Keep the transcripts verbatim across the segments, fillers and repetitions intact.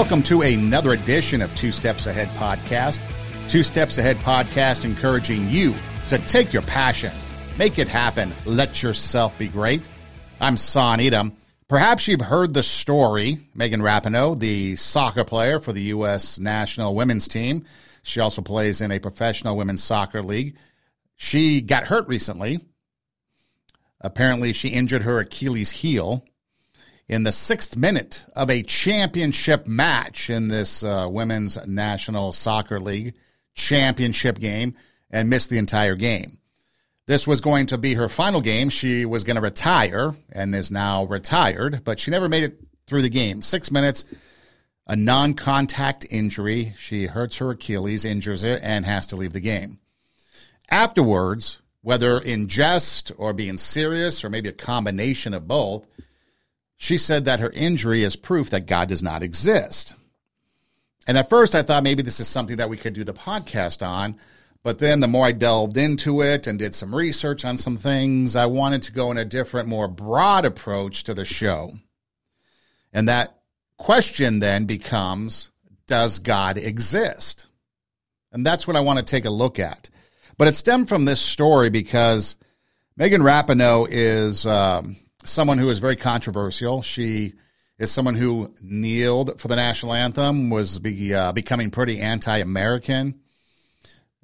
welcome to another edition of Two Steps Ahead Podcast. Two Steps Ahead Podcast encouraging you to take your passion, make it happen, let yourself be great. I'm Son Edom. Perhaps you've heard the story, Megan Rapinoe, the soccer player for the U S national women's team. She also plays in a professional women's soccer league. She got hurt recently. Apparently, she injured her Achilles heel in the sixth minute of a championship match in this uh, women's national soccer league championship game and missed the entire game. This was going to be her final game. She was going to retire and is now retired, but she never made it through the game. Six minutes, a non-contact injury. She hurts her Achilles, injures it, and has to leave the game. Afterwards, whether in jest or being serious or maybe a combination of both, she said that her injury is proof that God does not exist. And at first I thought maybe this is something that we could do the podcast on, but then the more I delved into it and did some research on some things, I wanted to go in a different, more broad approach to the show. And that question then becomes, does God exist? And that's what I want to take a look at. But it stemmed from this story because Megan Rapinoe is um, someone who is very controversial. She is someone who kneeled for the national anthem, was be, uh, becoming pretty anti-American.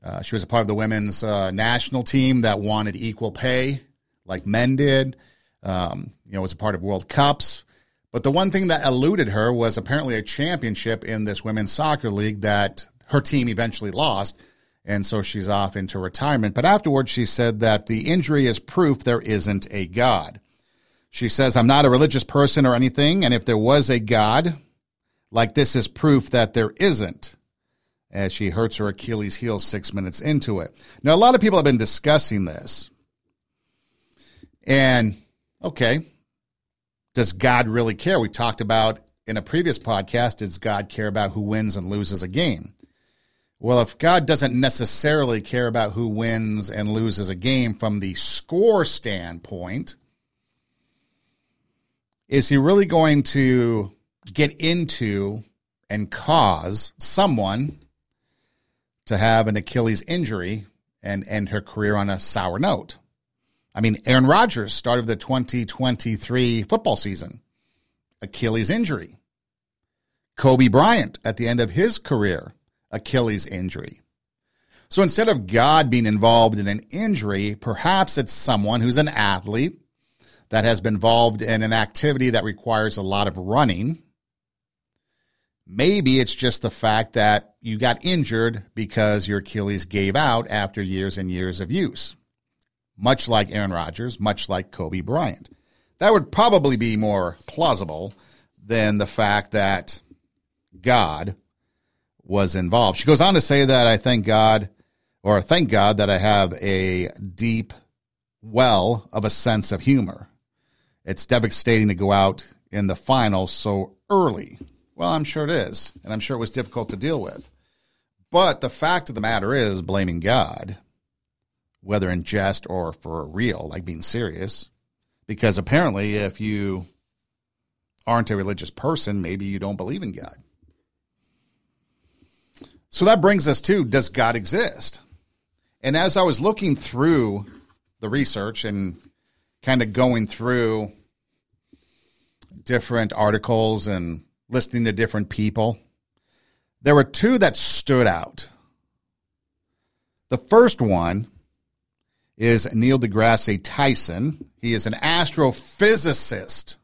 Uh, she was a part of the women's uh, national team that wanted equal pay like men did. Um, you know, was a part of World Cups. But the one thing that eluded her was apparently a championship in this women's soccer league that her team eventually lost. And so she's off into retirement. But afterwards, she said that the injury is proof there isn't a God. She says, I'm not a religious person or anything. And if there was a God, like this is proof that there isn't. As she hurts her Achilles heel six minutes into it. Now, a lot of people have been discussing this. And, okay, does God really care? We talked about in a previous podcast, does God care about who wins and loses a game? Well, if God doesn't necessarily care about who wins and loses a game from the score standpoint, is he really going to get into and cause someone to have an Achilles injury and end her career on a sour note? I mean, Aaron Rodgers started the twenty twenty-three football season, Achilles injury. Kobe Bryant at the end of his career, Achilles injury. So instead of God being involved in an injury, perhaps it's someone who's an athlete that has been involved in an activity that requires a lot of running. Maybe it's just the fact that you got injured because your Achilles gave out after years and years of use, much like Aaron Rodgers, much like Kobe Bryant. That would probably be more plausible than the fact that God was involved. She goes on to say that I thank God, or thank God that I have a deep well of a sense of humor. It's devastating to go out in the final so early. Well, I'm sure it is, and I'm sure it was difficult to deal with. But the fact of the matter is, blaming God, whether in jest or for real, like being serious, because apparently if you aren't a religious person, maybe you don't believe in God. So that brings us to, does God exist? And as I was looking through the research and kind of going through different articles and listening to different people, there were two that stood out. The first one is Neil deGrasse Tyson. He is an astrophysicist,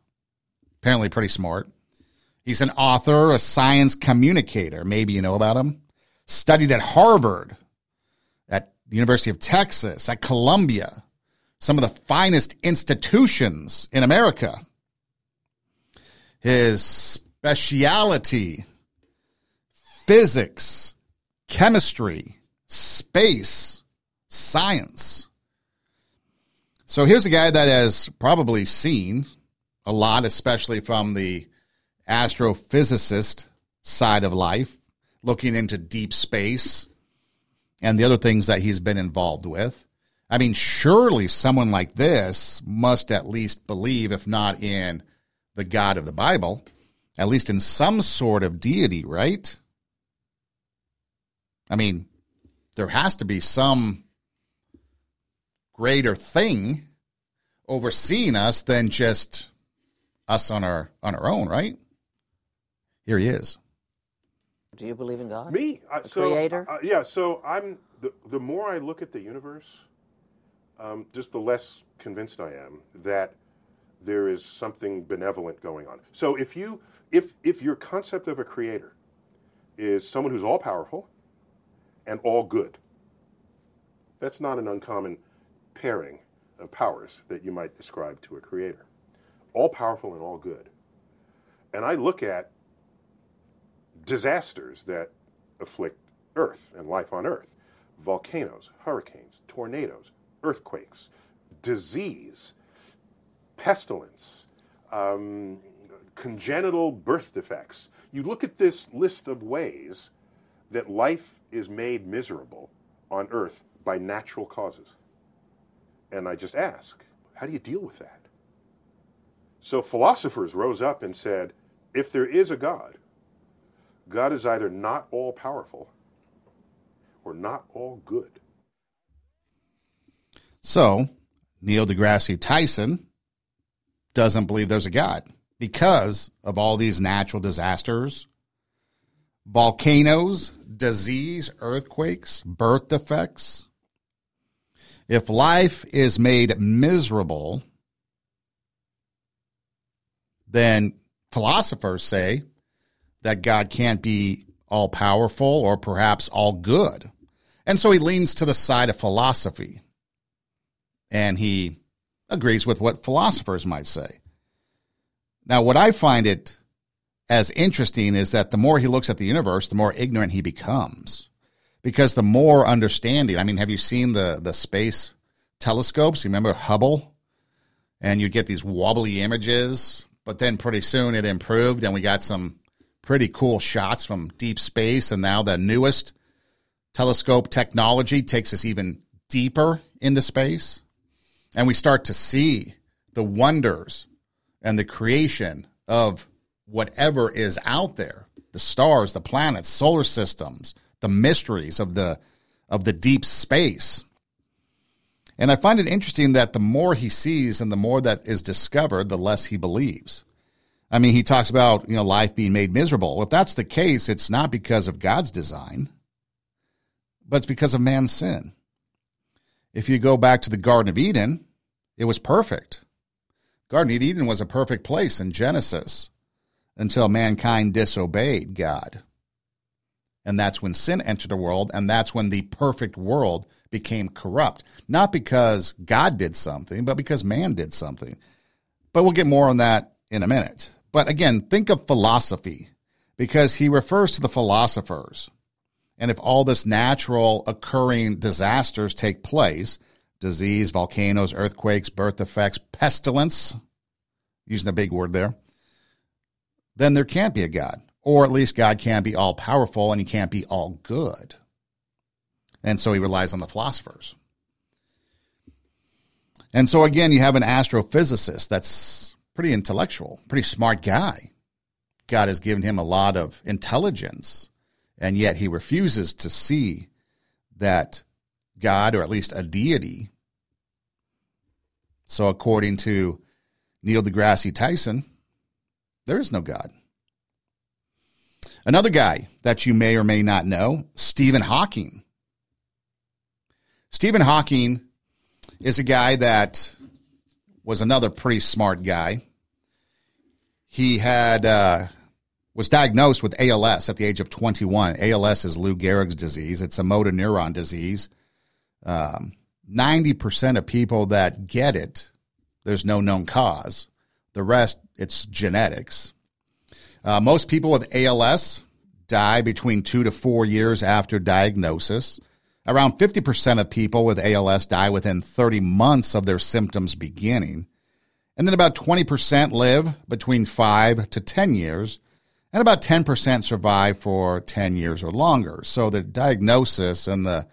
apparently pretty smart. He's an author, a science communicator. Maybe you know about him. Studied at Harvard, at the University of Texas, at Columbia, some of the finest institutions in America. His specialty, physics, chemistry, space, science. So here's a guy that has probably seen a lot, especially from the astrophysicist side of life, looking into deep space and the other things that he's been involved with. I mean, surely someone like this must at least believe, if not in the God of the Bible, at least in some sort of deity, right? I mean, there has to be some greater thing overseeing us than just us on our on our own, right? Here he is. Do you believe in God? Me? Uh, the so, creator? Uh, yeah, so I'm the, the more I look at the universe, um, just the less convinced I am that there is something benevolent going on. So if you if if your concept of a creator is someone who's all powerful and all good, that's not an uncommon pairing of powers that you might ascribe to a creator. All powerful and all good. And I look at disasters that afflict Earth and life on Earth. Volcanoes, hurricanes, tornadoes, earthquakes, disease, pestilence, um, congenital birth defects. You look at this list of ways that life is made miserable on Earth by natural causes. And I just ask, how do you deal with that? So philosophers rose up and said, if there is a God, God is either not all-powerful or not all-good. So, Neil deGrasse Tyson doesn't believe there's a God because of all these natural disasters, volcanoes, disease, earthquakes, birth defects. If life is made miserable, then philosophers say that God can't be all-powerful or perhaps all-good. And so he leans to the side of philosophy, and he agrees with what philosophers might say. Now, what I find it as interesting is that the more he looks at the universe, the more ignorant he becomes, because the more understanding, I mean, have you seen the, the space telescopes? You remember Hubble? And you get these wobbly images, but then pretty soon it improved, and we got some pretty cool shots from deep space, and now the newest telescope technology takes us even deeper into space, and we start to see the wonders and the creation of whatever is out there, the stars, the planets, solar systems, the mysteries of the of the deep space. And I find it interesting that the more he sees and the more that is discovered, the less he believes. I mean, he talks about, you know, life being made miserable. If that's the case, it's not because of God's design, but it's because of man's sin. If you go back to the Garden of Eden, it was perfect. Garden of Eden was a perfect place in Genesis until mankind disobeyed God. And that's when sin entered the world, and that's when the perfect world became corrupt. Not because God did something, but because man did something. But we'll get more on that in a minute. But again, think of philosophy, because he refers to the philosophers. And if all this natural occurring disasters take place, disease, volcanoes, earthquakes, birth defects, pestilence, using a big word there, then there can't be a God, or at least God can't be all-powerful and he can't be all-good. And so he relies on the philosophers. And so again, you have an astrophysicist that's pretty intellectual, pretty smart guy. God has given him a lot of intelligence, and yet he refuses to see that God, or at least a deity. So according to Neil deGrasse Tyson, there is no God. Another guy that you may or may not know, Stephen Hawking. Stephen Hawking is a guy that was another pretty smart guy. He had uh, was diagnosed with A L S at the age of twenty-one. A L S is Lou Gehrig's disease. It's a motor neuron disease. Um, ninety percent of people that get it, there's no known cause. The rest, it's genetics. Uh, most people with A L S die between two to four years after diagnosis. Around fifty percent of people with A L S die within thirty months of their symptoms beginning. And then about twenty percent live between five to ten years. And about ten percent survive for ten years or longer. So the diagnosis and the,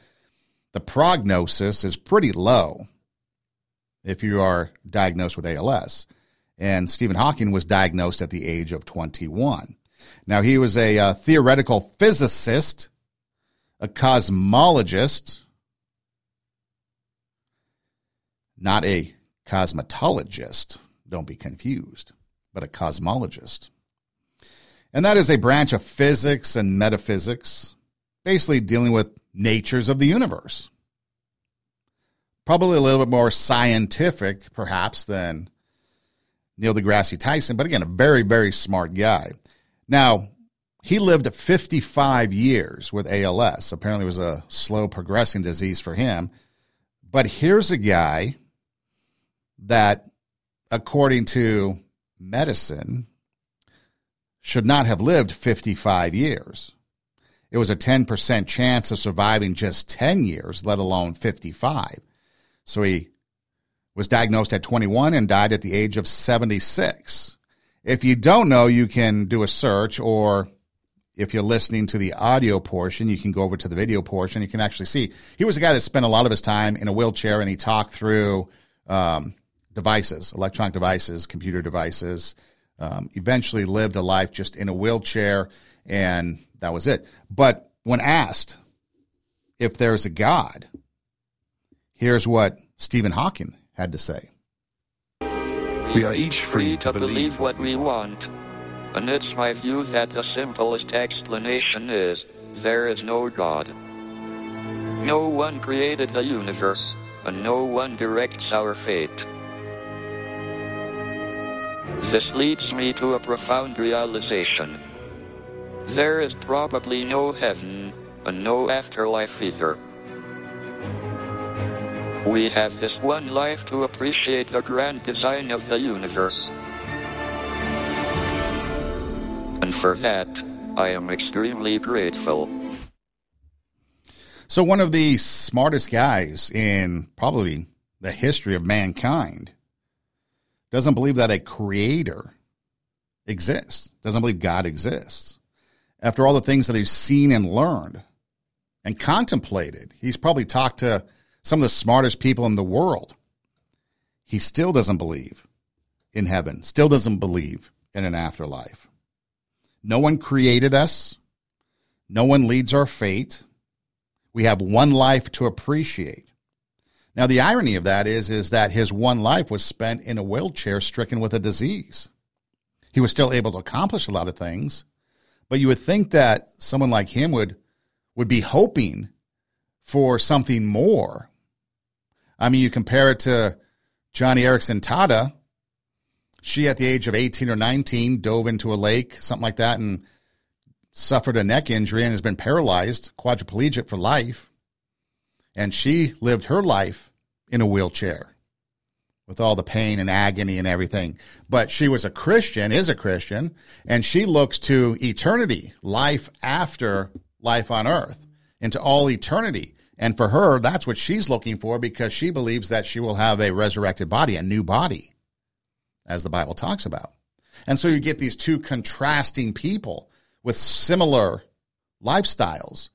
the prognosis is pretty low if you are diagnosed with A L S. and Stephen Hawking was diagnosed at the age of twenty-one. Now, he was a uh, theoretical physicist, a cosmologist, not a cosmetologist, don't be confused, but a cosmologist. And that is a branch of physics and metaphysics, basically dealing with natures of the universe. Probably a little bit more scientific, perhaps, than Neil deGrasse Tyson, but again, a very, very smart guy. Now, he lived fifty-five years with A L S. Apparently, it was a slow progressing disease for him. But here's a guy that, according to medicine, should not have lived fifty-five years. It was a ten percent chance of surviving just ten years, let alone fifty-five. So he was diagnosed at twenty-one and died at the age of seventy-six. If you don't know, you can do a search, or if you're listening to the audio portion, you can go over to the video portion. You can actually see he was a guy that spent a lot of his time in a wheelchair, and he talked through um, devices, electronic devices, computer devices, um, eventually lived a life just in a wheelchair, and that was it. But when asked if there's a God, here's what Stephen Hawking had to say. We are each free to believe what we want. And it's my view that the simplest explanation is, there is no God. No one created the universe, and no one directs our fate. This leads me to a profound realization. There is probably no heaven, and no afterlife either. We have this one life to appreciate the grand design of the universe. And for that, I am extremely grateful. So one of the smartest guys in probably the history of mankind doesn't believe that a creator exists, doesn't believe God exists. After all the things that he's seen and learned and contemplated, he's probably talked to some of the smartest people in the world. He still doesn't believe in heaven, still doesn't believe in an afterlife. No one created us. No one leads our fate. We have one life to appreciate. Now, the irony of that is, is that his one life was spent in a wheelchair stricken with a disease. He was still able to accomplish a lot of things, but you would think that someone like him would, would be hoping for something more. I mean, you compare it to Johnny Erickson Tada. She, at the age of eighteen or nineteen, dove into a lake, something like that, and suffered a neck injury and has been paralyzed, quadriplegic for life. And she lived her life in a wheelchair with all the pain and agony and everything. But she was a Christian, is a Christian, and she looks to eternity, life after life on earth, into all eternity. And for her, that's what she's looking for, because she believes that she will have a resurrected body, a new body, as the Bible talks about. And so you get these two contrasting people with similar lifestyles,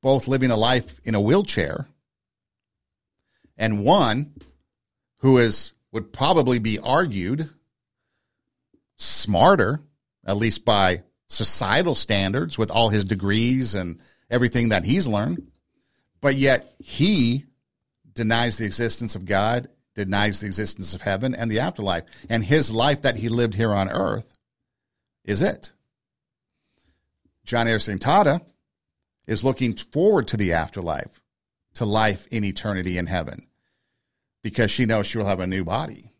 both living a life in a wheelchair, and one who is, would probably be argued, smarter, at least by societal standards, with all his degrees and everything that he's learned, but yet he denies the existence of God, denies the existence of heaven and the afterlife, and his life that he lived here on earth is it. John Erickson Tada is looking forward to the afterlife, to life in eternity in heaven, because she knows she will have a new body.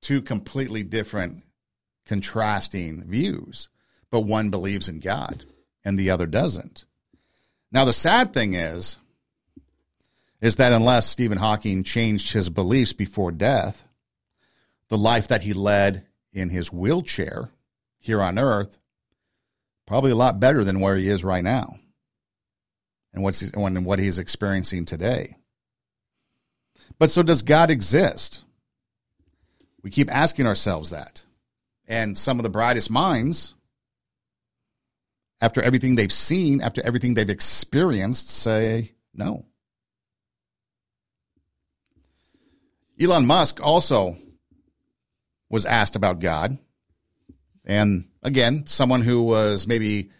Two completely different, contrasting views, but one believes in God and the other doesn't. Now, the sad thing is, is that unless Stephen Hawking changed his beliefs before death, the life that he led in his wheelchair here on earth, probably a lot better than where he is right now and what's and what he's experiencing today. But so does God exist? We keep asking ourselves that. And some of the brightest minds, after everything they've seen, after everything they've experienced, say no. Elon Musk also was asked about God. And again, someone who was maybe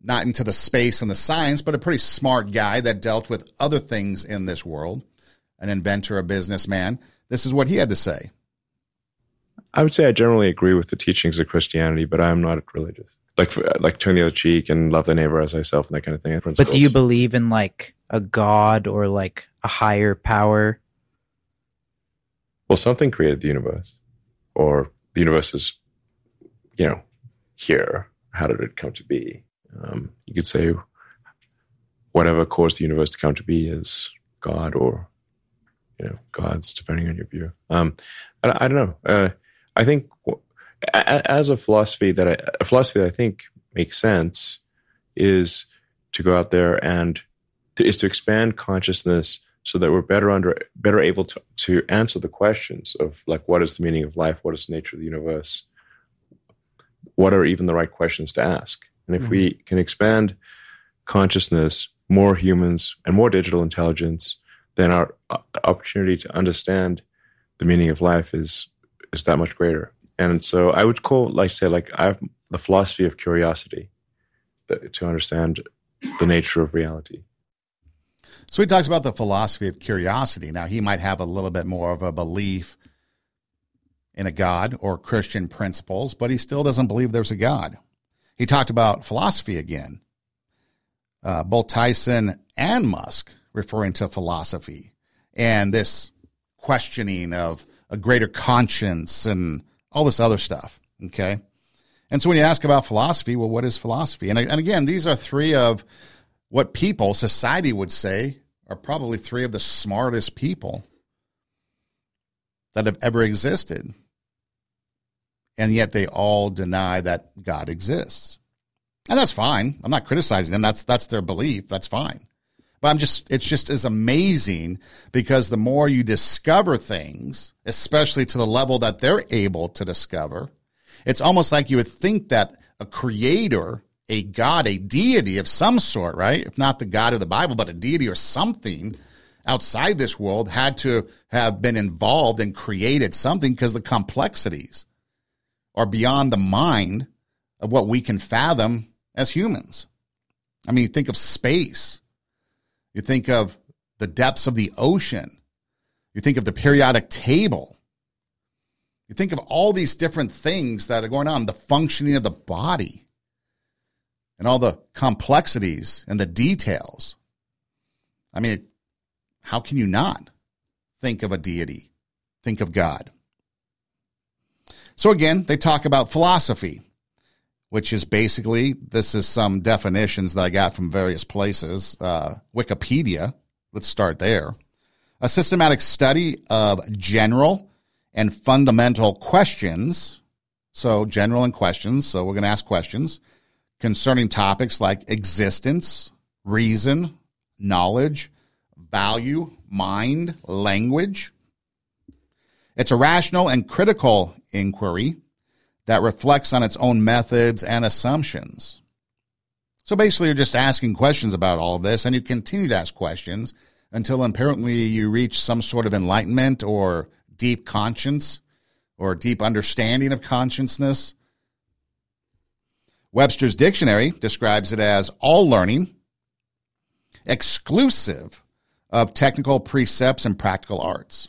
not into the space and the science, but a pretty smart guy that dealt with other things in this world, an inventor, a businessman. This is what he had to say. I would say I generally agree with the teachings of Christianity, but I'm not religious. Like, like turn the other cheek and love the neighbor as thyself and that kind of thing. But do you believe in like a God or like a higher power? Well, something created the universe, or the universe is, you know, here. How did it come to be? Um, you could say whatever caused the universe to come to be is God, or, you know, gods, depending on your view. Um, I, I don't know. Uh, I think w- a- as a philosophy that I, a philosophy that I think makes sense is to go out there and to, is to expand consciousness so that we're better under better able to, to answer the questions of like, what is the meaning of life? What is the nature of the universe? What are even the right questions to ask? And if mm-hmm. we can expand consciousness, more humans, and more digital intelligence, then our uh, opportunity to understand the meaning of life is is that much greater. And so I would call, like say, like I have the philosophy of curiosity, the, to understand the nature of reality. So he talks about the philosophy of curiosity. Now, he might have a little bit more of a belief in a God or Christian principles, but he still doesn't believe there's a God. He talked about philosophy again. Uh, both Tyson and Musk referring to philosophy and this questioning of a greater conscience and all this other stuff, okay? And so when you ask about philosophy, well, what is philosophy? And, and again, these are three of what people, society would say, are probably three of the smartest people that have ever existed. And yet they all deny that God exists. And that's fine. I'm not criticizing them. That's that's their belief. That's fine. But I'm just it's just as amazing, because the more you discover things, especially to the level that they're able to discover, it's almost like you would think that a creator, a God, a deity of some sort, right? If not the God of the Bible, but a deity or something outside this world had to have been involved and created something, because the complexities are beyond the mind of what we can fathom as humans. I mean, you think of space. You think of the depths of the ocean. You think of the periodic table. You think of all these different things that are going on, the functioning of the body and all the complexities and the details. I mean, how can you not think of a deity? Think of God. So again, they talk about philosophy, which is basically, this is some definitions that I got from various places. Uh, Wikipedia, let's start there. A systematic study of general and fundamental questions. So general and questions, so we're going to ask questions concerning topics like existence, reason, knowledge, value, mind, language. It's a rational and critical inquiry that reflects on its own methods and assumptions. So basically, you're just asking questions about all of this, and you continue to ask questions until apparently you reach some sort of enlightenment or deep conscience or deep understanding of consciousness. Webster's Dictionary describes it as all learning, exclusive of technical precepts and practical arts.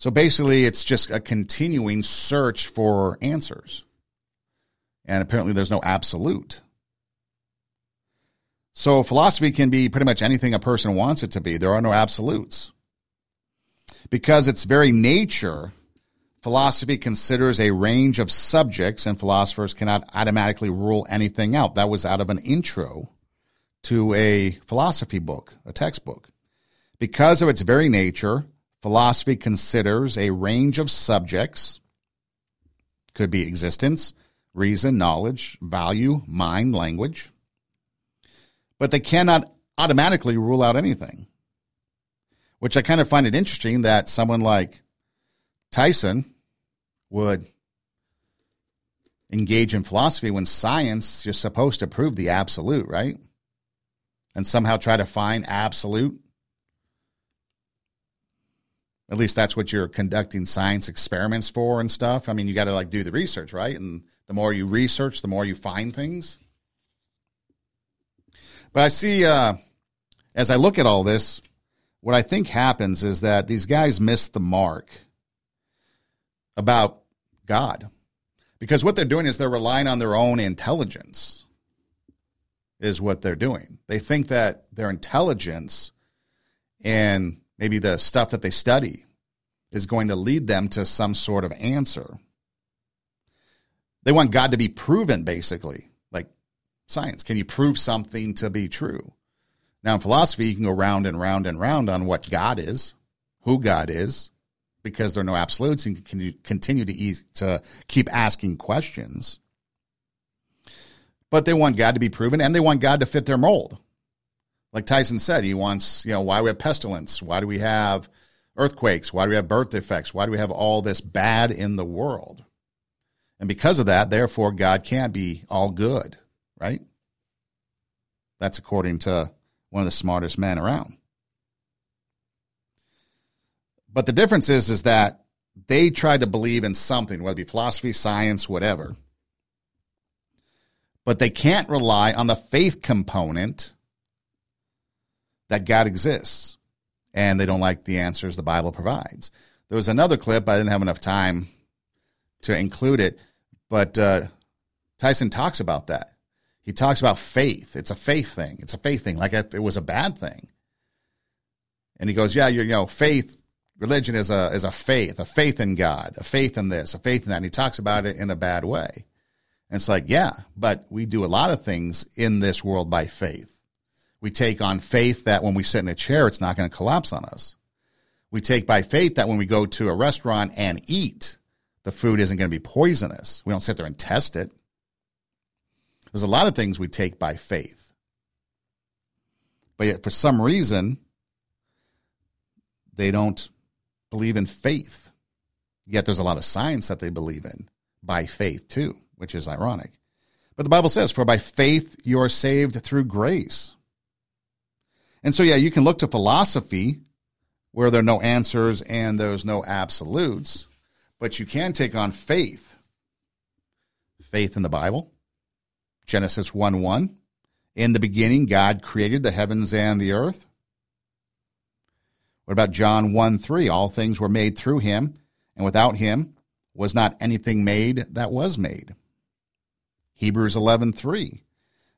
So basically, it's just a continuing search for answers. And apparently, there's no absolute. So philosophy can be pretty much anything a person wants it to be. There are no absolutes. Because its very nature, philosophy considers a range of subjects, and philosophers cannot automatically rule anything out. That was out of an intro to a philosophy book, a textbook. Because of its very nature, philosophy considers a range of subjects, could be existence, reason, knowledge, value, mind, language, but they cannot automatically rule out anything, which I kind of find it interesting that someone like Tyson would engage in philosophy when science is supposed to prove the absolute, right? And somehow try to find absolute. At least that's what you're conducting science experiments for and stuff. I mean, you got to like do the research, right? And the more you research, the more you find things. But I see, uh, as I look at all this, what I think happens is that these guys miss the mark about God. Because what they're doing is they're relying on their own intelligence is what they're doing. They think that their intelligence and maybe the stuff that they study is going to lead them to some sort of answer. They want God to be proven, basically, like science. Can you prove something to be true? Now, in philosophy, you can go round and round and round on what God is, who God is, because there are no absolutes, and you can continue to, ease, to keep asking questions. But they want God to be proven, and they want God to fit their mold. Like Tyson said, he wants, you know, why do we have pestilence? Why do we have earthquakes? Why do we have birth defects? Why do we have all this bad in the world? And because of that, therefore, God can't be all good, right? That's according to one of the smartest men around. But the difference is, is that they try to believe in something, whether it be philosophy, science, whatever. But they can't rely on the faith component that God exists, and they don't like the answers the Bible provides. There was another clip. I didn't have enough time to include it, but uh, Tyson talks about that. He talks about faith. It's a faith thing. It's a faith thing, like if it was a bad thing. And he goes, yeah, you're, you know, faith, religion is a is a faith, a faith in God, a faith in this, a faith in that. And he talks about it in a bad way. And it's like, yeah, but we do a lot of things in this world by faith. We take on faith that when we sit in a chair, it's not going to collapse on us. We take by faith that when we go to a restaurant and eat, the food isn't going to be poisonous. We don't sit there and test it. There's a lot of things we take by faith. But yet, for some reason, they don't believe in faith. Yet there's a lot of science that they believe in by faith too, which is ironic. But the Bible says, for by faith you are saved through grace. And so, yeah, you can look to philosophy where there are no answers and there's no absolutes, but you can take on faith. Faith in the Bible, Genesis one one. In the beginning, God created the heavens and the earth. What about John one three? All things were made through him, and without him was not anything made that was made. Hebrews eleven three.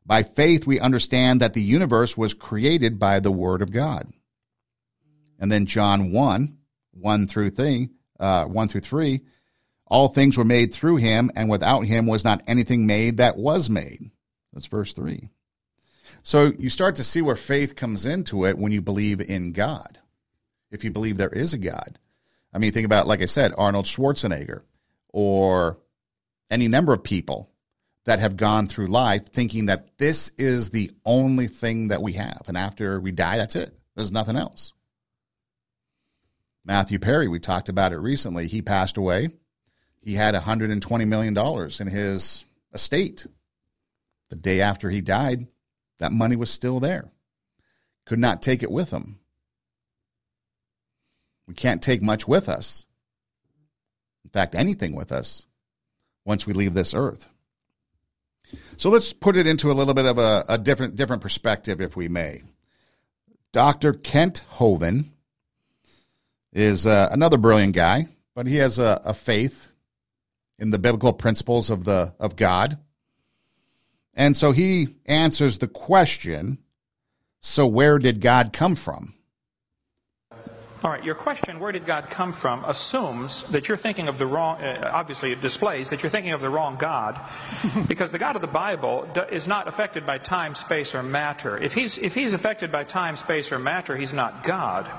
By faith, we understand that the universe was created by the word of God. And then John one, one through three, all things were made through him, and without him was not anything made that was made. That's verse three. So you start to see where faith comes into it when you believe in God, if you believe there is a God. I mean, think about, like I said, Arnold Schwarzenegger or any number of people that have gone through life thinking that this is the only thing that we have. And after we die, that's it. There's nothing else. Matthew Perry, we talked about it recently. He passed away. He had one hundred twenty million dollars in his estate. The day after he died, that money was still there. Could not take it with him. We can't take much with us. In fact, anything with us once we leave this earth. So let's put it into a little bit of a, a different different perspective, if we may. Doctor Kent Hovind is uh, another brilliant guy, but he has a, a faith in the biblical principles of the of God. And so he answers the question, so where did God come from? All right, your question, where did God come from, assumes that you're thinking of the wrong, uh, obviously it displays that you're thinking of the wrong God, because the God of the Bible d- is not affected by time, space, or matter. If he's, if he's affected by time, space, or matter, he's not God.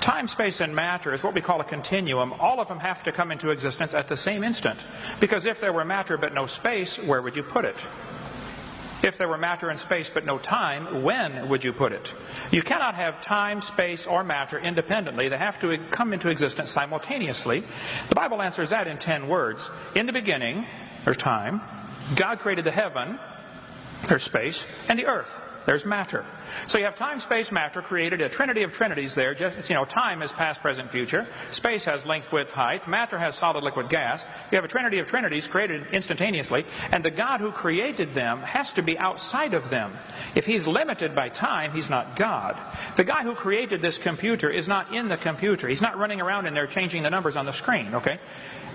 Time, space, and matter is what we call a continuum. All of them have to come into existence at the same instant, because if there were matter but no space, where would you put it? If there were matter and space but no time, when would you put it? You cannot have time, space, or matter independently. They have to come into existence simultaneously. The Bible answers that in ten words. In the beginning, there's time. God created the heaven, there's space, and the earth. There's matter. So you have time, space, matter created a trinity of trinities there. Just, you know, time is past, present, future. Space has length, width, height. Matter has solid, liquid, gas. You have a trinity of trinities created instantaneously. And the God who created them has to be outside of them. If he's limited by time, he's not God. The guy who created this computer is not in the computer. He's not running around in there changing the numbers on the screen, okay?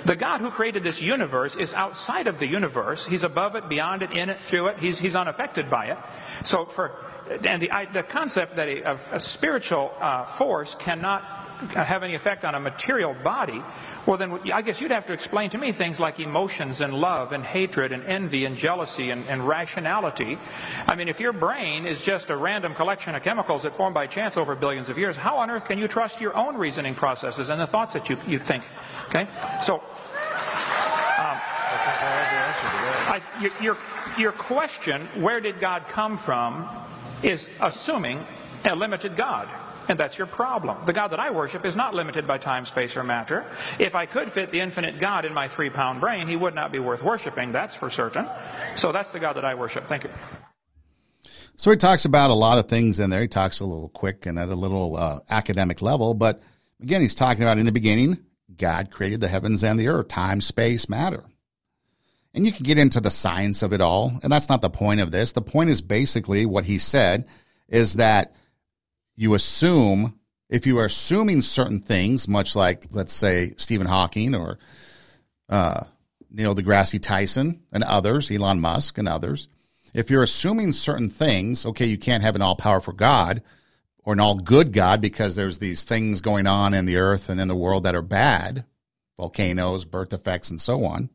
The God who created this universe is outside of the universe. He's above it, beyond it, in it, through it. He's, he's unaffected by it. So for, and the, the concept that a, a spiritual uh, force cannot have any effect on a material body, well then I guess you'd have to explain to me things like emotions and love and hatred and envy and jealousy and, and rationality. I mean, if your brain is just a random collection of chemicals that formed by chance over billions of years, how on earth can you trust your own reasoning processes and the thoughts that you, you think? Okay? So um, I, your, your question, where did God come from, is assuming a limited God. And that's your problem. The God that I worship is not limited by time, space, or matter. If I could fit the infinite God in my three-pound brain, he would not be worth worshiping, that's for certain. So that's the God that I worship. Thank you. So he talks about a lot of things in there. He talks a little quick and at a little uh, academic level. But again, he's talking about in the beginning, God created the heavens and the earth, time, space, matter. And you can get into the science of it all. And that's not the point of this. The point is basically what he said is that you assume, if you are assuming certain things, much like, let's say, Stephen Hawking or uh, Neil deGrasse Tyson and others, Elon Musk and others, if you're assuming certain things, okay, you can't have an all-powerful God or an all-good God because there's these things going on in the earth and in the world that are bad, volcanoes, birth defects, and so on,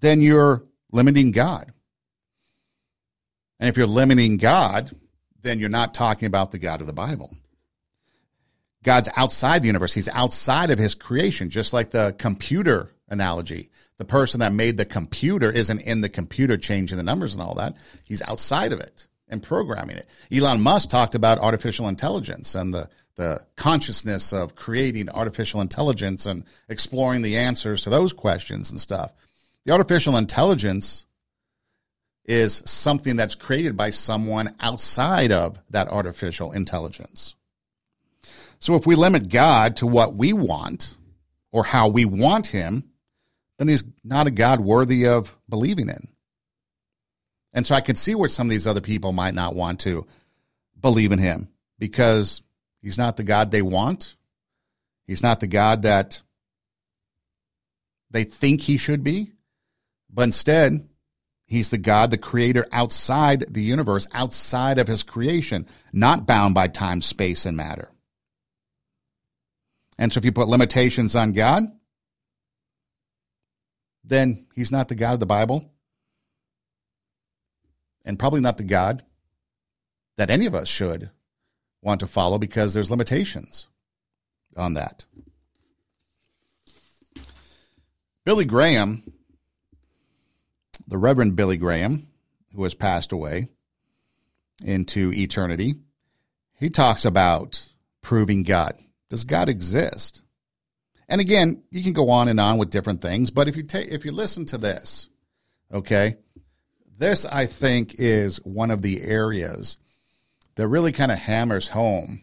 then you're limiting God. And if you're limiting God, then you're not talking about the God of the Bible. God's outside the universe. He's outside of his creation, just like the computer analogy. The person that made the computer isn't in the computer changing the numbers and all that. He's outside of it and programming it. Elon Musk talked about artificial intelligence and the, the consciousness of creating artificial intelligence and exploring the answers to those questions and stuff. The artificial intelligence is something that's created by someone outside of that artificial intelligence. So if we limit God to what we want or how we want him, then he's not a God worthy of believing in. And so I can see where some of these other people might not want to believe in him because he's not the God they want. He's not the God that they think he should be, but instead he's the God, the creator outside the universe, outside of his creation, not bound by time, space, and matter. And so if you put limitations on God, then he's not the God of the Bible and probably not the God that any of us should want to follow because there's limitations on that. Billy Graham, the Reverend Billy Graham, who has passed away into eternity, he talks about proving God. Does God exist? And again, you can go on and on with different things, but if you take, if you listen to this, okay, this I think is one of the areas that really kind of hammers home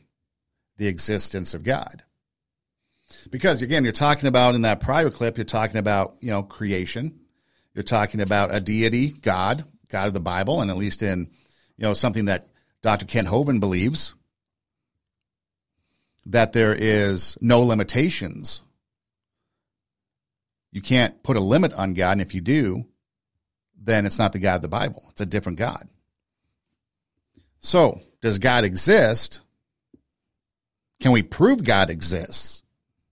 the existence of God. Because again, you're talking about in that prior clip, you're talking about, you know, creation. You're talking about a deity, God, God of the Bible, and at least in, you know, something that Doctor Kent Hovind believes, that there is no limitations. You can't put a limit on God, and if you do, then it's not the God of the Bible. It's a different God. So, does God exist? Can we prove God exists?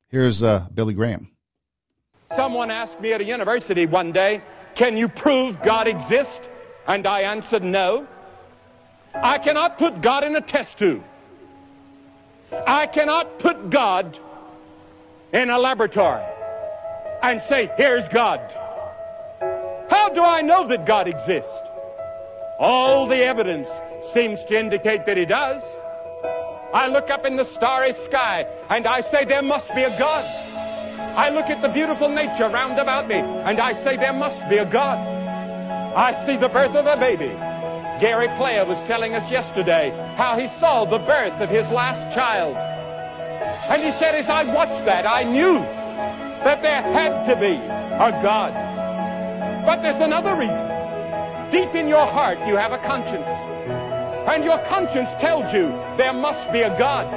Here's uh, Billy Graham. Someone asked me at a university one day, can you prove God exists? And I answered, no. I cannot put God in a test tube. I cannot put God in a laboratory and say, here's God. How do I know that God exists? All the evidence seems to indicate that he does. I look up in the starry sky and I say, there must be a God. I look at the beautiful nature round about me, and I say there must be a God. I see the birth of a baby. Gary Player was telling us yesterday how he saw the birth of his last child. And he said, as I watched that, I knew that there had to be a God. But there's another reason. Deep in your heart, you have a conscience. And your conscience tells you there must be a God.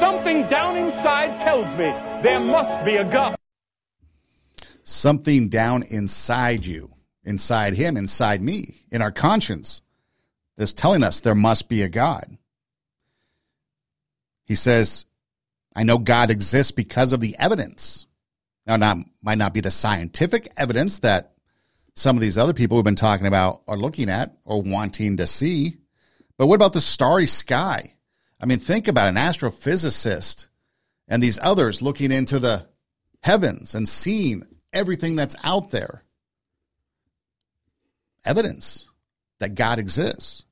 Something down inside tells me there must be a God. Something down inside you, inside him, inside me, in our conscience, is telling us there must be a God. He says, I know God exists because of the evidence. Now, not might not be the scientific evidence that some of these other people we've been talking about are looking at or wanting to see, but what about the starry sky? I mean, think about an astrophysicist and these others looking into the heavens and seeing everything that's out there. Evidence that God exists.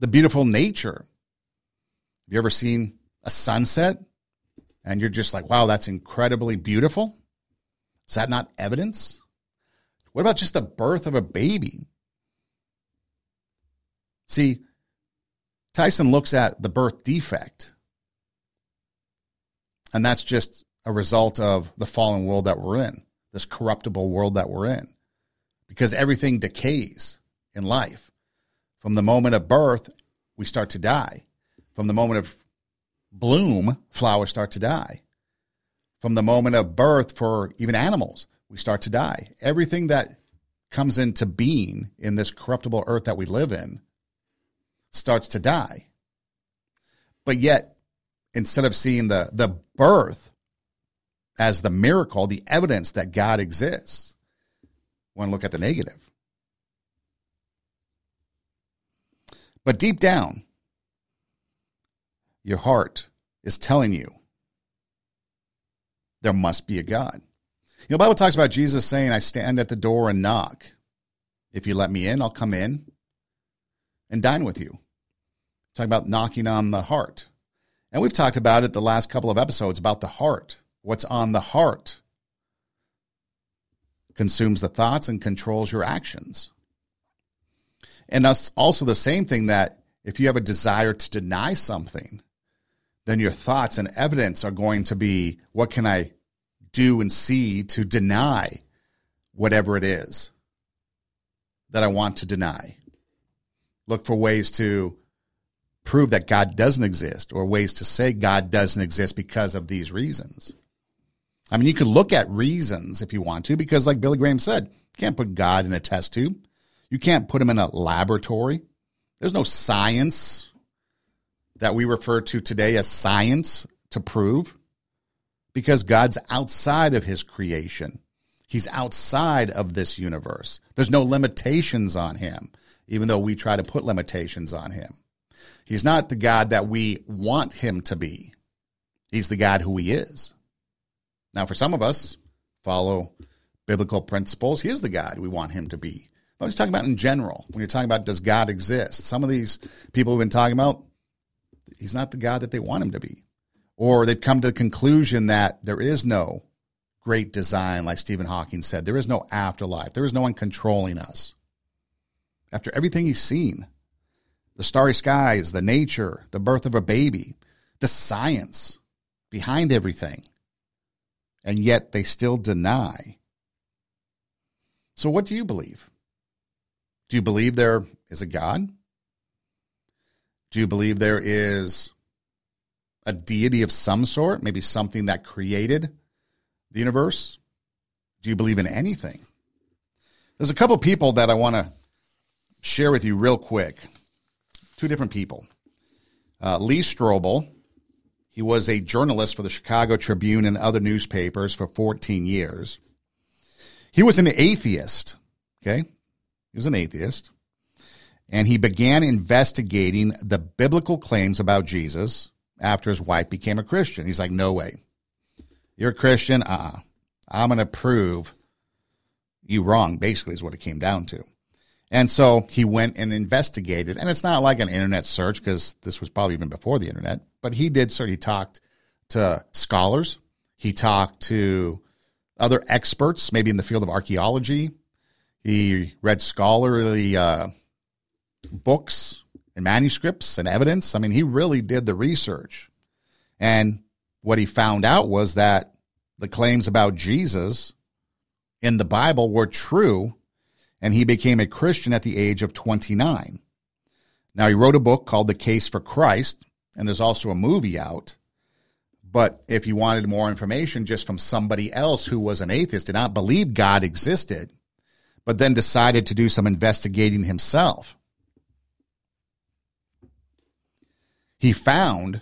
The beautiful nature. Have you ever seen a sunset and you're just like, wow, that's incredibly beautiful? Is that not evidence? What about just the birth of a baby? See, Tyson looks at the birth defect. And that's just a result of the fallen world that we're in, this corruptible world that we're in. Because everything decays in life. From the moment of birth, we start to die. From the moment of bloom, flowers start to die. From the moment of birth for even animals, we start to die. Everything that comes into being in this corruptible earth that we live in starts to die. But yet, instead of seeing the, the birth as the miracle, the evidence that God exists, we want to look at the negative. But deep down, your heart is telling you there must be a God. You know, the Bible talks about Jesus saying, I stand at the door and knock. If you let me in, I'll come in and dine with you. Talking about knocking on the heart. And we've talked about it the last couple of episodes about the heart. What's on the heart consumes the thoughts and controls your actions. And that's also the same thing that if you have a desire to deny something, then your thoughts and evidence are going to be, what can I do and see to deny whatever it is that I want to deny. Look for ways to prove that God doesn't exist or ways to say God doesn't exist because of these reasons. I mean, you could look at reasons if you want to, because like Billy Graham said, you can't put God in a test tube. You can't put him in a laboratory. There's no science that we refer to today as science to prove. Because God's outside of his creation. He's outside of this universe. There's no limitations on him, even though we try to put limitations on him. He's not the God that we want him to be. He's the God who he is. Now, for some of us, follow biblical principles. He is the God we want him to be. But I'm just talking about in general. When you're talking about does God exist, some of these people we've been talking about, he's not the God that they want him to be. Or they've come to the conclusion that there is no great design, like Stephen Hawking said. There is no afterlife. There is no one controlling us. After everything he's seen, the starry skies, the nature, the birth of a baby, the science behind everything, and yet they still deny. So what do you believe? Do you believe there is a God? Do you believe there is a deity of some sort, maybe something that created the universe? Do you believe in anything? There's a couple people that I want to share with you real quick. Two different people. Uh, Lee Strobel, he was a journalist for the Chicago Tribune and other newspapers for fourteen years. He was an atheist, okay? He was an atheist. And he began investigating the biblical claims about Jesus after his wife became a Christian. He's like, no way. You're a Christian? Uh-uh. I'm going to prove you wrong, basically, is what it came down to. And so he went and investigated. And it's not like an internet search, because this was probably even before the internet. But he did, so he talked to scholars. He talked to other experts, maybe in the field of archaeology. He read scholarly uh, books and manuscripts and evidence. I mean, he really did the research. And what he found out was that the claims about Jesus in the Bible were true, and he became a Christian at the age of twenty-nine. Now, he wrote a book called The Case for Christ, and there's also a movie out. But if you wanted more information just from somebody else who was an atheist, did not believe God existed, but then decided to do some investigating himself, he found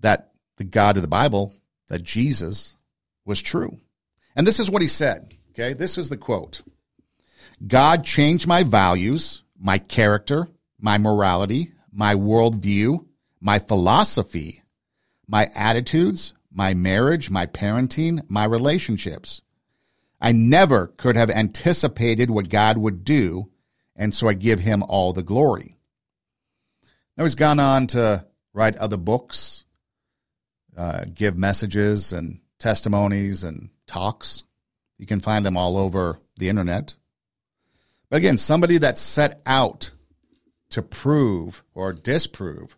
that the God of the Bible, that Jesus, was true. And this is what he said, okay? This is the quote. God changed my values, my character, my morality, my worldview, my philosophy, my attitudes, my marriage, my parenting, my relationships. I never could have anticipated what God would do, and so I give him all the glory. Now, he's gone on to write other books, uh, give messages and testimonies and talks. You can find them all over the internet. But again, somebody that set out to prove or disprove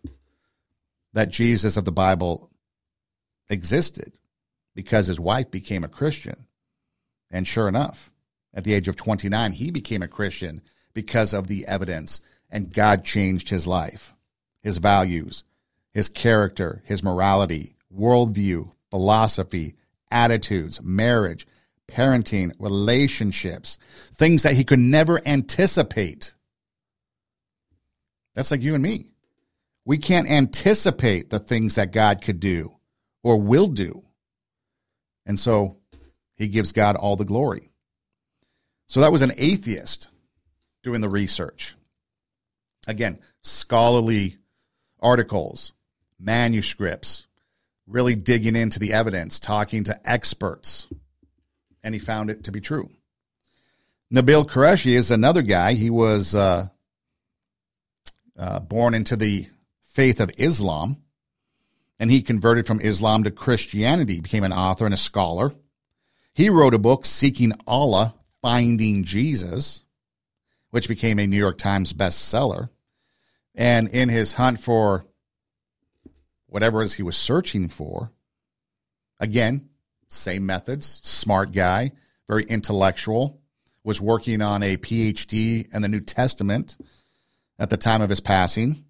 that Jesus of the Bible existed, because his wife became a Christian. And sure enough, at the age of twenty-nine, he became a Christian because of the evidence, and God changed his life, his values, his character, his morality, worldview, philosophy, attitudes, marriage, parenting, relationships, things that he could never anticipate. That's like you and me. We can't anticipate the things that God could do or will do. And so he gives God all the glory. So that was an atheist doing the research. Again, scholarly articles, manuscripts, really digging into the evidence, talking to experts, and he found it to be true. Nabil Qureshi is another guy. He was uh, uh, born into the faith of Islam, and he converted from Islam to Christianity, became an author and a scholar. He wrote a book, Seeking Allah, Finding Jesus, which became a New York Times bestseller. And in his hunt for whatever it is he was searching for, again, same methods, smart guy, very intellectual, was working on a P H D in the New Testament at the time of his passing.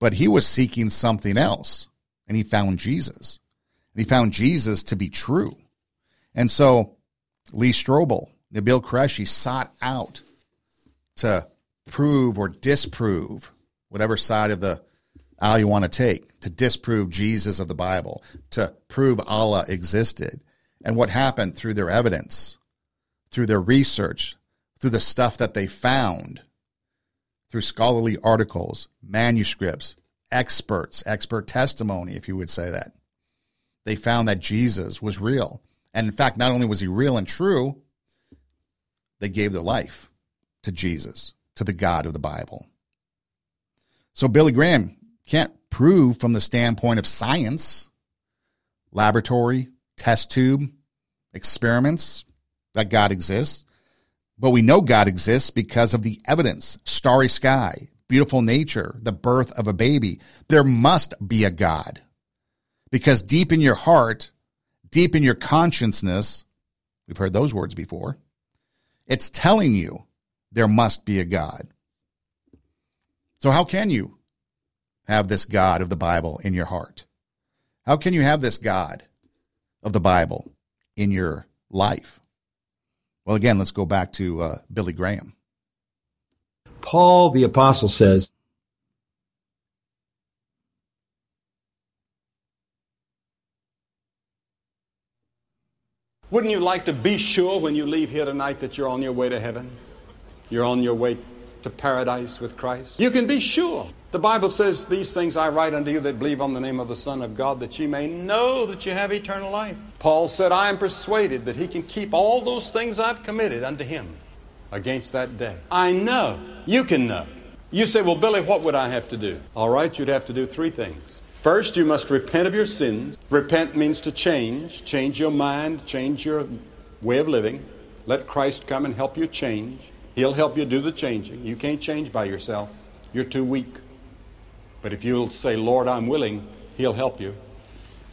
But he was seeking something else, and he found Jesus. And he found Jesus to be true. And so Lee Strobel, Nabil Qureshi sought out to prove or disprove whatever side of the aisle you want to take, to disprove Jesus of the Bible, to prove Allah existed. And what happened through their evidence, through their research, through the stuff that they found, through scholarly articles, manuscripts, experts, expert testimony, if you would say that. They found that Jesus was real. And in fact, not only was he real and true, they gave their life to Jesus, to the God of the Bible. So Billy Graham can't prove from the standpoint of science, laboratory, test tube, experiments, that God exists. But we know God exists because of the evidence, starry sky, beautiful nature, the birth of a baby. There must be a God. Because deep in your heart, deep in your consciousness, we've heard those words before, it's telling you there must be a God. So how can you have this God of the Bible in your heart? How can you have this God of the Bible in your life? Well, again, let's go back to uh, Billy Graham. Paul the Apostle says, wouldn't you like to be sure when you leave here tonight that you're on your way to heaven? You're on your way to paradise with Christ? You can be sure. The Bible says, these things I write unto you that believe on the name of the Son of God, that ye may know that you have eternal life. Paul said, I am persuaded that he can keep all those things I've committed unto him against that day. I know. You can know. You say, well, Billy, what would I have to do? All right, you'd have to do three things. First, you must repent of your sins. Repent means to change. Change your mind. Change your way of living. Let Christ come and help you change. He'll help you do the changing. You can't change by yourself. You're too weak. But if you'll say, Lord, I'm willing, He'll help you.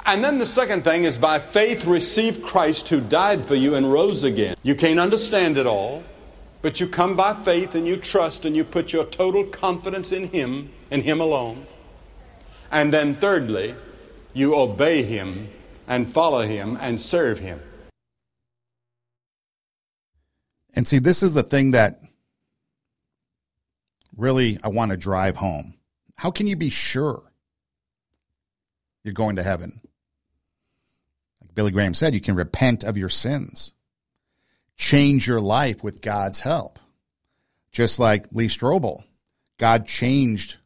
And then the second thing is by faith receive Christ who died for you and rose again. You can't understand it all, but you come by faith and you trust and you put your total confidence in Him and Him alone. And then thirdly, you obey Him and follow Him and serve Him. And see, this is the thing that really I want to drive home. How can you be sure you're going to heaven? Billy Graham said, you can repent of your sins. Change your life with God's help. Just like Lee Strobel, God changed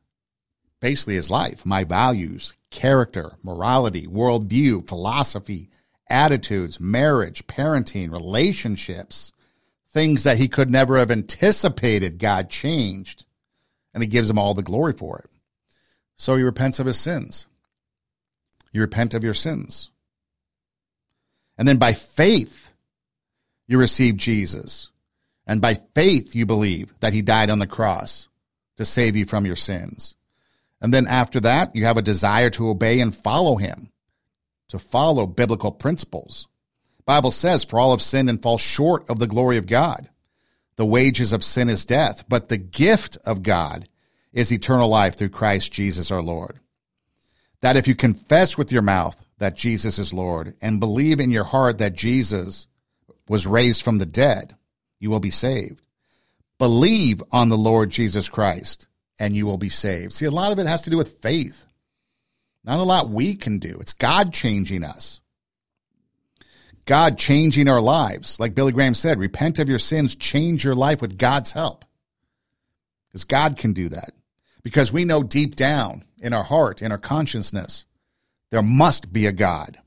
basically his life, my values, character, morality, worldview, philosophy, attitudes, marriage, parenting, relationships, things that he could never have anticipated God changed, and he gives him all the glory for it. So he repents of his sins. You repent of your sins. And then by faith, you receive Jesus, and by faith you believe that He died on the cross to save you from your sins. And then after that, you have a desire to obey and follow Him, to follow biblical principles. The Bible says, for all have sinned and fall short of the glory of God. The wages of sin is death, but the gift of God is eternal life through Christ Jesus our Lord. That if you confess with your mouth that Jesus is Lord and believe in your heart that Jesus was raised from the dead, you will be saved. Believe on the Lord Jesus Christ, and you will be saved. See, a lot of it has to do with faith. Not a lot we can do. It's God changing us. God changing our lives. Like Billy Graham said, repent of your sins, change your life with God's help. Because God can do that. Because we know deep down in our heart, in our consciousness, there must be a God.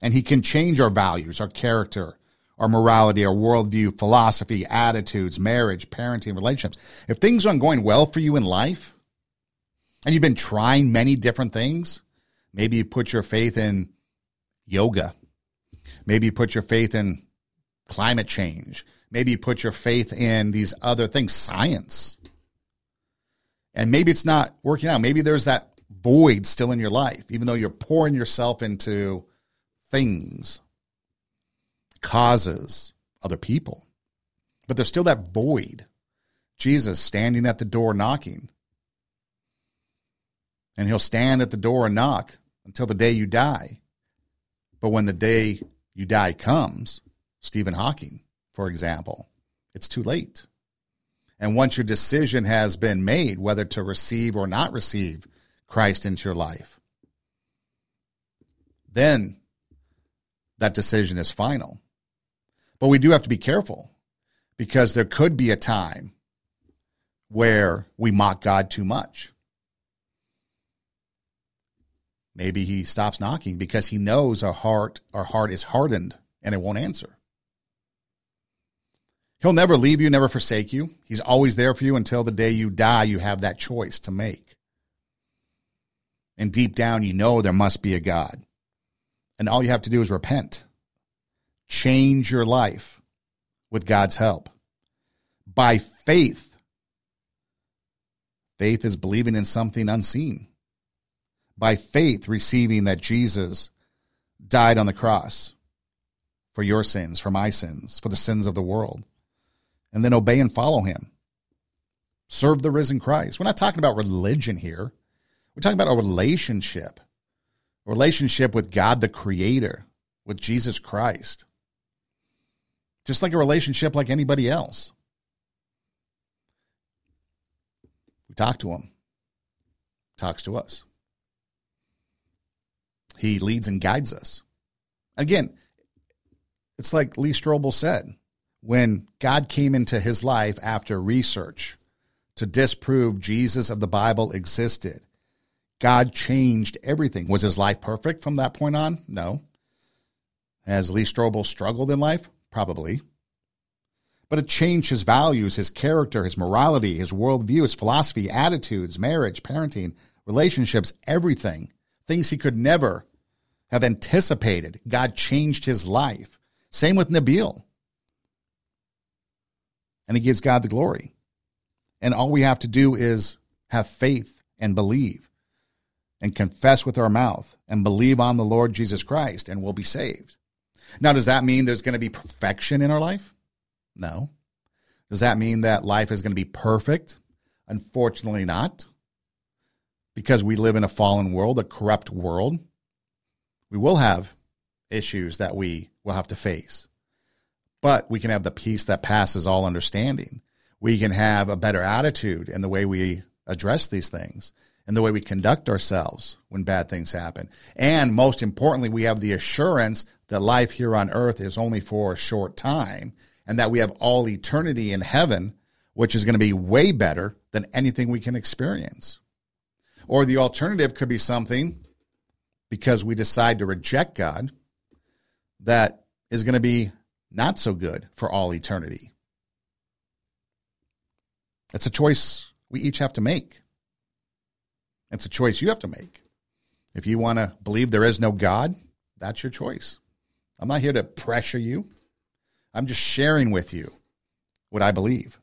And He can change our values, our character, our morality, our worldview, philosophy, attitudes, marriage, parenting, relationships. If things aren't going well for you in life, and you've been trying many different things, maybe you put your faith in yoga. Maybe you put your faith in climate change. Maybe you put your faith in these other things, science. And maybe it's not working out. Maybe there's that void still in your life, even though you're pouring yourself into things, causes, other people. But there's still that void. Jesus standing at the door knocking. And He'll stand at the door and knock until the day you die. But when the day you die comes, Stephen Hawking, for example, it's too late. And once your decision has been made, whether to receive or not receive Christ into your life, then that decision is final. But we do have to be careful, because there could be a time where we mock God too much. Maybe He stops knocking because He knows our heart, our heart is hardened and it won't answer. He'll never leave you, never forsake you. He's always there for you until the day you die. You have that choice to make. And deep down, you know there must be a God. And all you have to do is repent. Change your life with God's help. By faith. Faith is believing in something unseen. By faith, receiving that Jesus died on the cross for your sins, for my sins, for the sins of the world. And then obey and follow Him. Serve the risen Christ. We're not talking about religion here. We're talking about a relationship. Relationship with God, the Creator, with Jesus Christ. Just like a relationship like anybody else. We talk to Him. He talks to us. He leads and guides us. Again, it's like Lee Strobel said, when God came into his life after research to disprove Jesus of the Bible existed, God changed everything. Was his life perfect from that point on? No. Has Lee Strobel struggled in life? Probably. But it changed his values, his character, his morality, his worldview, his philosophy, attitudes, marriage, parenting, relationships, everything. Things he could never have anticipated. God changed his life. Same with Nabil. and it gives God the glory. And all we have to do is have faith and believe and confess with our mouth and believe on the Lord Jesus Christ, and we'll be saved. Now, does that mean there's going to be perfection in our life? No. Does that mean that life is going to be perfect? Unfortunately not, because we live in a fallen world, a corrupt world. We will have issues that we will have to face, but we can have the peace that passes all understanding. We can have a better attitude in the way we address these things and the way we conduct ourselves when bad things happen. And most importantly, we have the assurance that life here on earth is only for a short time and that we have all eternity in heaven, which is going to be way better than anything we can experience. Or the alternative could be something, because we decide to reject God, that is going to be not so good for all eternity. It's a choice we each have to make. It's a choice you have to make. If you want to believe there is no God, that's your choice. I'm not here to pressure you. I'm just sharing with you what I believe.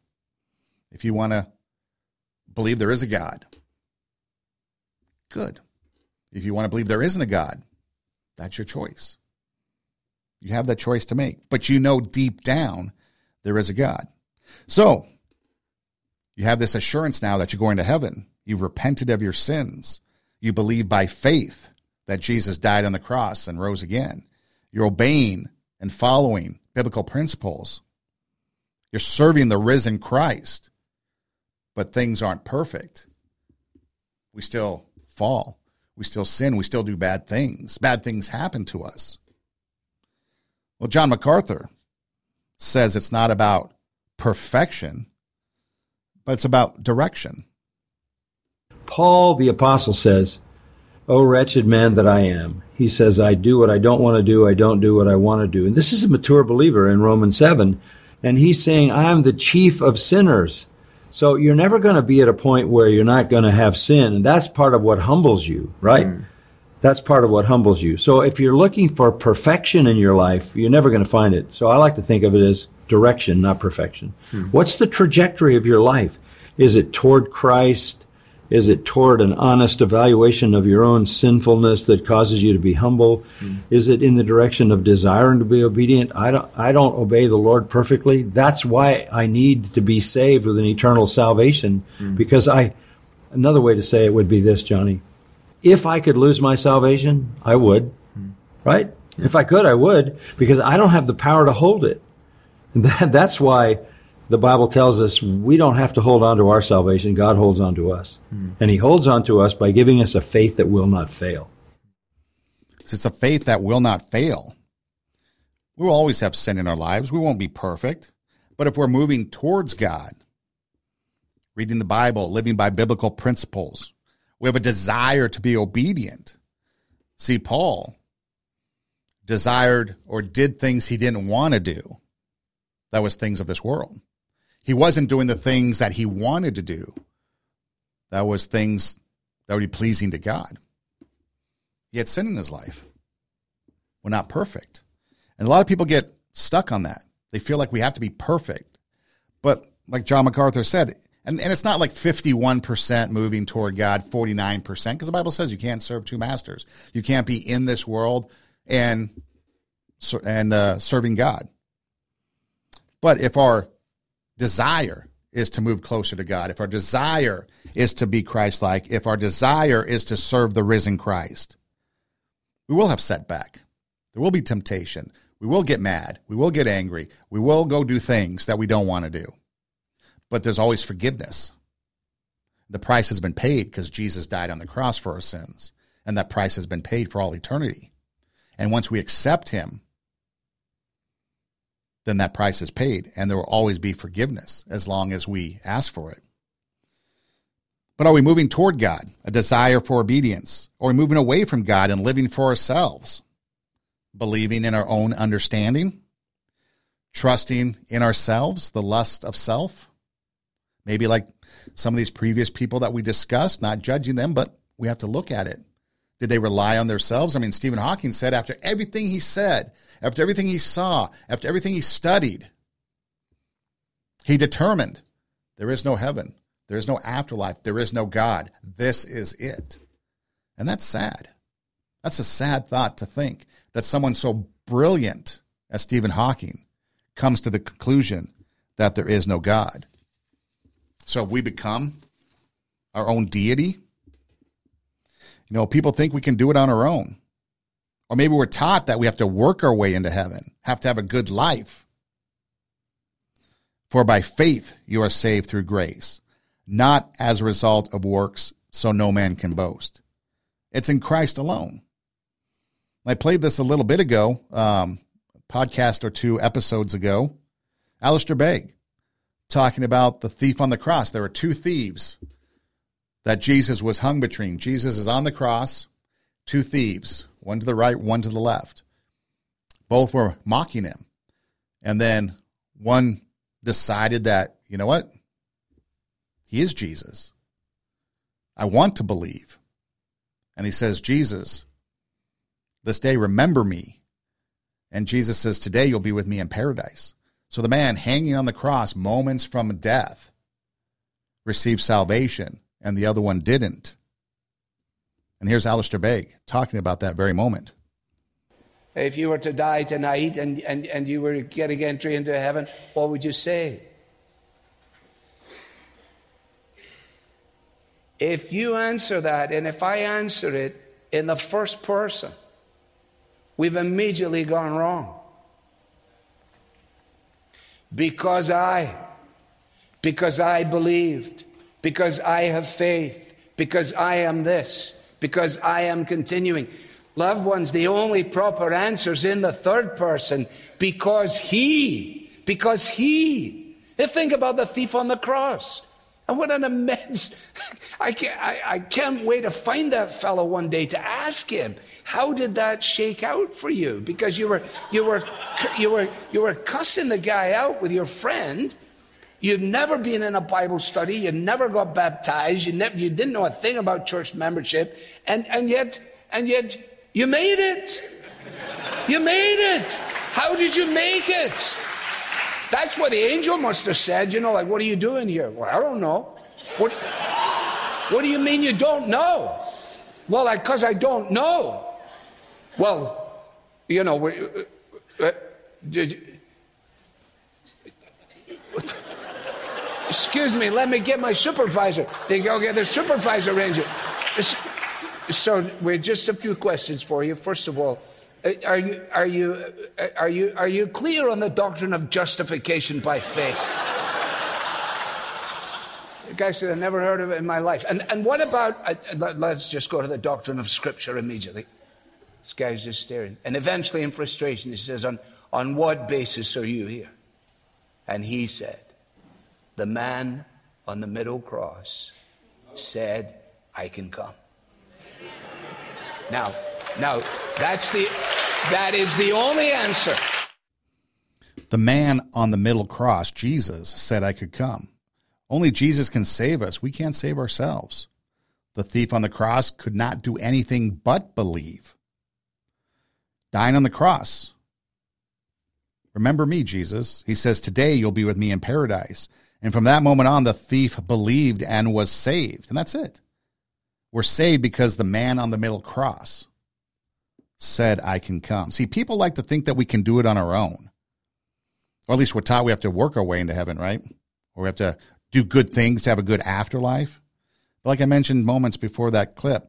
If you want to believe there is a God, good. If you want to believe there isn't a God, that's your choice. You have that choice to make, but you know deep down there is a God. So you have this assurance now that you're going to heaven. You've repented of your sins. You believe by faith that Jesus died on the cross and rose again. You're obeying and following biblical principles. You're serving the risen Christ, but things aren't perfect. We still fall. We still sin. We still do bad things. Bad things happen to us. Well, John MacArthur says it's not about perfection, but it's about direction. Paul the Apostle says, "O wretched man that I am." He says, "I do what I don't want to do. I don't do what I want to do." And this is a mature believer in Romans seven. And he's saying, "I am the chief of sinners." So you're never going to be at a point where you're not going to have sin. And that's part of what humbles you, right? Mm. That's part of what humbles you. So if you're looking for perfection in your life, you're never going to find it. So I like to think of it as direction, not perfection. Mm. What's the trajectory of your life? Is it toward Christ? Is it toward an honest evaluation of your own sinfulness that causes you to be humble? Mm. Is it in the direction of desiring to be obedient? I don't, I don't obey the Lord perfectly. That's why I need to be saved with an eternal salvation. Mm. Because I, another way to say it would be this, Johnny. If I could lose my salvation, I would, mm. right? Yeah. If I could, I would, because I don't have the power to hold it. And that, that's why the Bible tells us we don't have to hold on to our salvation. God holds on to us. Hmm. And he holds on to us by giving us a faith that will not fail. It's a faith that will not fail. We will always have sin in our lives. We won't be perfect. But if we're moving towards God, reading the Bible, living by biblical principles, we have a desire to be obedient. See, Paul desired or did things he didn't want to do. That was things of this world. He wasn't doing the things that he wanted to do. That was things that would be pleasing to God. He had sin in his life. We're not perfect. And a lot of people get stuck on that. They feel like we have to be perfect. But like John MacArthur said, and, and it's not like fifty-one percent moving toward God, forty-nine percent, because the Bible says you can't serve two masters. You can't be in this world and, and uh, serving God. But if our desire is to move closer to God, if our desire is to be Christ-like, if our desire is to serve the risen Christ, we will have setback. There will be temptation. We will get mad. We will get angry. We will go do things that we don't want to do. But there's always forgiveness. The price has been paid because Jesus died on the cross for our sins, and that price has been paid for all eternity. And once we accept him, then that price is paid, and there will always be forgiveness as long as we ask for it. But are we moving toward God, a desire for obedience? Or are we moving away from God and living for ourselves, believing in our own understanding, trusting in ourselves, the lust of self? Maybe like some of these previous people that we discussed, not judging them, but we have to look at it. Did they rely on themselves? I mean, Stephen Hawking said after everything he said, after everything he saw, after everything he studied, He determined there is no heaven. There is no afterlife. There is no God. This is it. And that's sad. That's a sad thought to think that someone so brilliant as Stephen Hawking comes to the conclusion that there is no God. So we become our own deity. You know, people think we can do it on our own. Or maybe we're taught that we have to work our way into heaven, have to have a good life. For by faith you are saved through grace, not as a result of works, so no man can boast. It's in Christ alone. I played this a little bit ago, um, podcast or two episodes ago, Alistair Begg talking about the thief on the cross. There were two thieves that Jesus was hung between. Jesus is on the cross, two thieves, one to the right, one to the left. Both were mocking him. And then one decided that, you know what? He is Jesus. I want to believe. And he says, Jesus, this day remember me. And Jesus says, today you'll be with me in paradise. So the man hanging on the cross moments from death received salvation, and the other one didn't. And here's Alistair Begg talking about that very moment. If you were to die tonight and, and, and you were getting entry into heaven, what would you say? If you answer that, and if I answer it in the first person, we've immediately gone wrong. Because I, because I believed, because I have faith, because I am this, because I am continuing. Loved ones, the only proper answer is in the third person, because he, because he. If think about the thief on the cross. And what an immense, I can't, I, I can't wait to find that fellow one day to ask him, how did that shake out for you? Because you were, you were, you were, you were cussing the guy out with your friend. You'd never been in a Bible study. You never got baptized. You never, you didn't know a thing about church membership. And, and yet, and yet you made it. You made it. How did you make it? That's what the angel must have said, you know, like, what are you doing here? Well, I don't know. What, what do you mean you don't know? Well, because I, I don't know. Well, you know, we, uh, did you, excuse me, let me get my supervisor. They go get the supervisor ranger. So we're just a few questions for you. First of all, Are you are you are you are you clear on the doctrine of justification by faith? The guy said, "I've never heard of it in my life." And and what about? Uh, let's just go to the doctrine of Scripture immediately. This guy's just staring, and eventually, in frustration, he says, "On on what basis are you here?" And he said, "The man on the middle cross said, 'I can come.'" Now. Now, that's the, that is the only answer. The man on the middle cross, Jesus, said I could come. Only Jesus can save us. We can't save ourselves. The thief on the cross could not do anything but believe. Dying on the cross. Remember me, Jesus. He says, today you'll be with me in paradise. And from that moment on, the thief believed and was saved. And that's it. We're saved because the man on the middle cross said I can come. See, people like to think that we can do it on our own. Or at least we're taught we have to work our way into heaven, right? Or we have to do good things to have a good afterlife. But like I mentioned moments before that clip,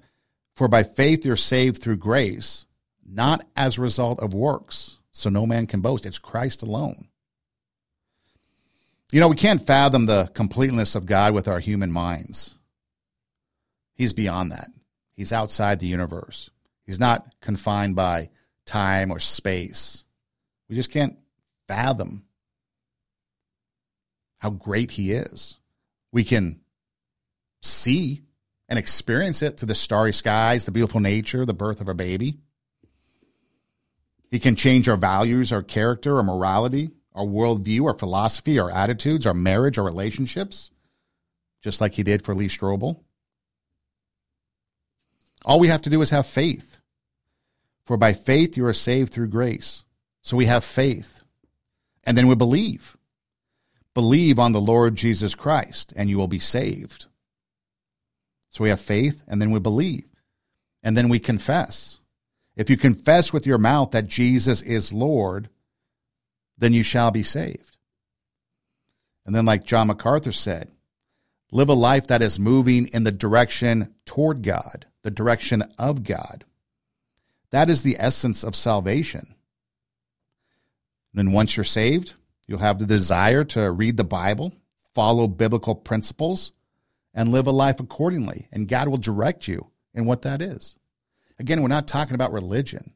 for by faith you're saved through grace, not as a result of works, so no man can boast. It's Christ alone. You know, we can't fathom the completeness of God with our human minds. He's beyond that. He's outside the universe. He's not confined by time or space. We just can't fathom how great he is. We can see and experience it through the starry skies, the beautiful nature, the birth of a baby. He can change our values, our character, our morality, our worldview, our philosophy, our attitudes, our marriage, our relationships, just like he did for Lee Strobel. All we have to do is have faith. For by faith you are saved through grace. So we have faith. And then we believe. Believe on the Lord Jesus Christ and you will be saved. So we have faith and then we believe and then we confess. If you confess with your mouth that Jesus is Lord, then you shall be saved. And then like John MacArthur said, live a life that is moving in the direction toward God, the direction of God. That is the essence of salvation. Then once you're saved, you'll have the desire to read the Bible, follow biblical principles, and live a life accordingly. And God will direct you in what that is. Again, we're not talking about religion.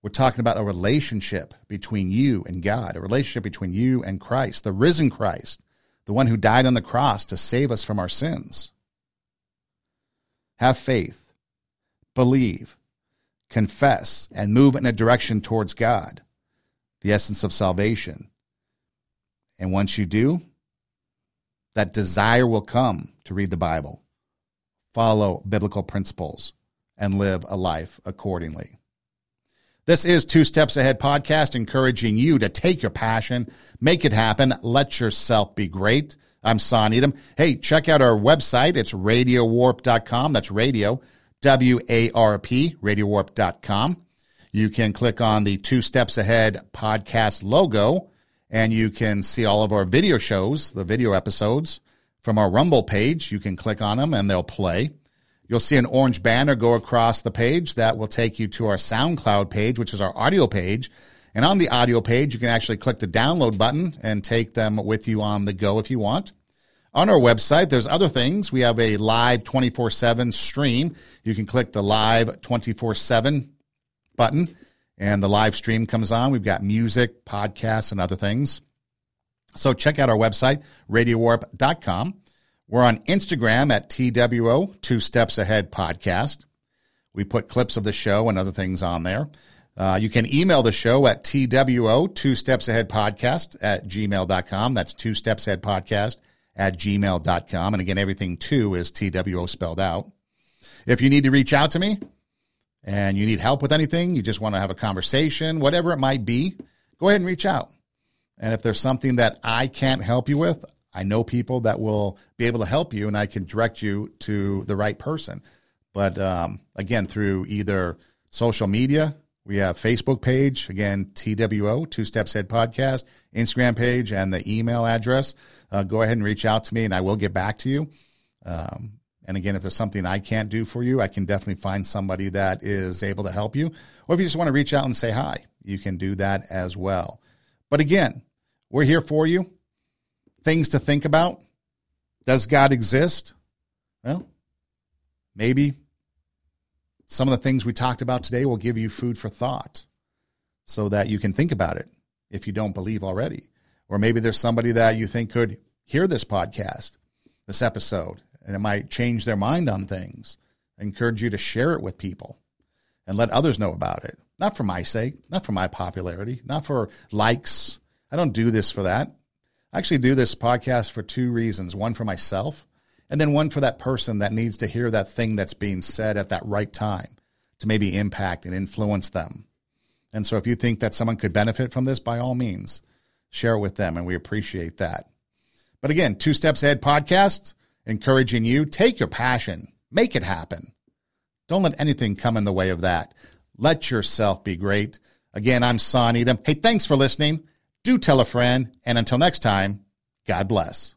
We're talking about a relationship between you and God, a relationship between you and Christ, the risen Christ, the one who died on the cross to save us from our sins. Have faith, believe, confess, and move in a direction towards God, the essence of salvation. And once you do, that desire will come to read the Bible, follow biblical principles, and live a life accordingly. This is Two Steps Ahead podcast, encouraging you to take your passion, make it happen, let yourself be great. I'm Son Edom. Hey, check out our website. It's radio warp dot com. That's radio, W A R P, radio warp dot com. You can click on the Two Steps Ahead podcast logo, and you can see all of our video shows, the video episodes from our Rumble page. You can click on them, and they'll play. You'll see an orange banner go across the page that will take you to our SoundCloud page, which is our audio page. And on the audio page, you can actually click the download button and take them with you on the go if you want. On our website, there's other things. We have a live twenty-four seven stream. You can click the live twenty-four seven button, and the live stream comes on. We've got music, podcasts, and other things. So check out our website, radio warp dot com. We're on Instagram at T W O, Two Steps Ahead Podcast. We put clips of the show and other things on there. Uh, you can email the show at T W O, Two Steps Ahead Podcast at gmail dot com. That's Two Steps Ahead Podcast at gmail dot com. And again, everything two is T W O spelled out. If you need to reach out to me and you need help with anything, you just want to have a conversation, whatever it might be, go ahead and reach out. And if there's something that I can't help you with, I know people that will be able to help you, and I can direct you to the right person. But um, again, through either social media, we have Facebook page, again, T W O, Two Steps Ahead Podcast, Instagram page, and the email address. Uh, go ahead and reach out to me, and I will get back to you. Um, and again, if there's something I can't do for you, I can definitely find somebody that is able to help you. Or if you just want to reach out and say hi, you can do that as well. But again, we're here for you. Things to think about. Does God exist? Well, maybe some of the things we talked about today will give you food for thought so that you can think about it if you don't believe already. Or maybe there's somebody that you think could hear this podcast, this episode, and it might change their mind on things. I encourage you to share it with people and let others know about it. Not for my sake, not for my popularity, not for likes. I don't do this for that. I actually do this podcast for two reasons, one for myself and then one for that person that needs to hear that thing that's being said at that right time to maybe impact and influence them. And so if you think that someone could benefit from this, by all means, share it with them, and we appreciate that. But again, Two Steps Ahead Podcast, encouraging you, take your passion, make it happen. Don't let anything come in the way of that. Let yourself be great. Again, I'm Son Edom. Hey, thanks for listening. Do tell a friend, and until next time, God bless.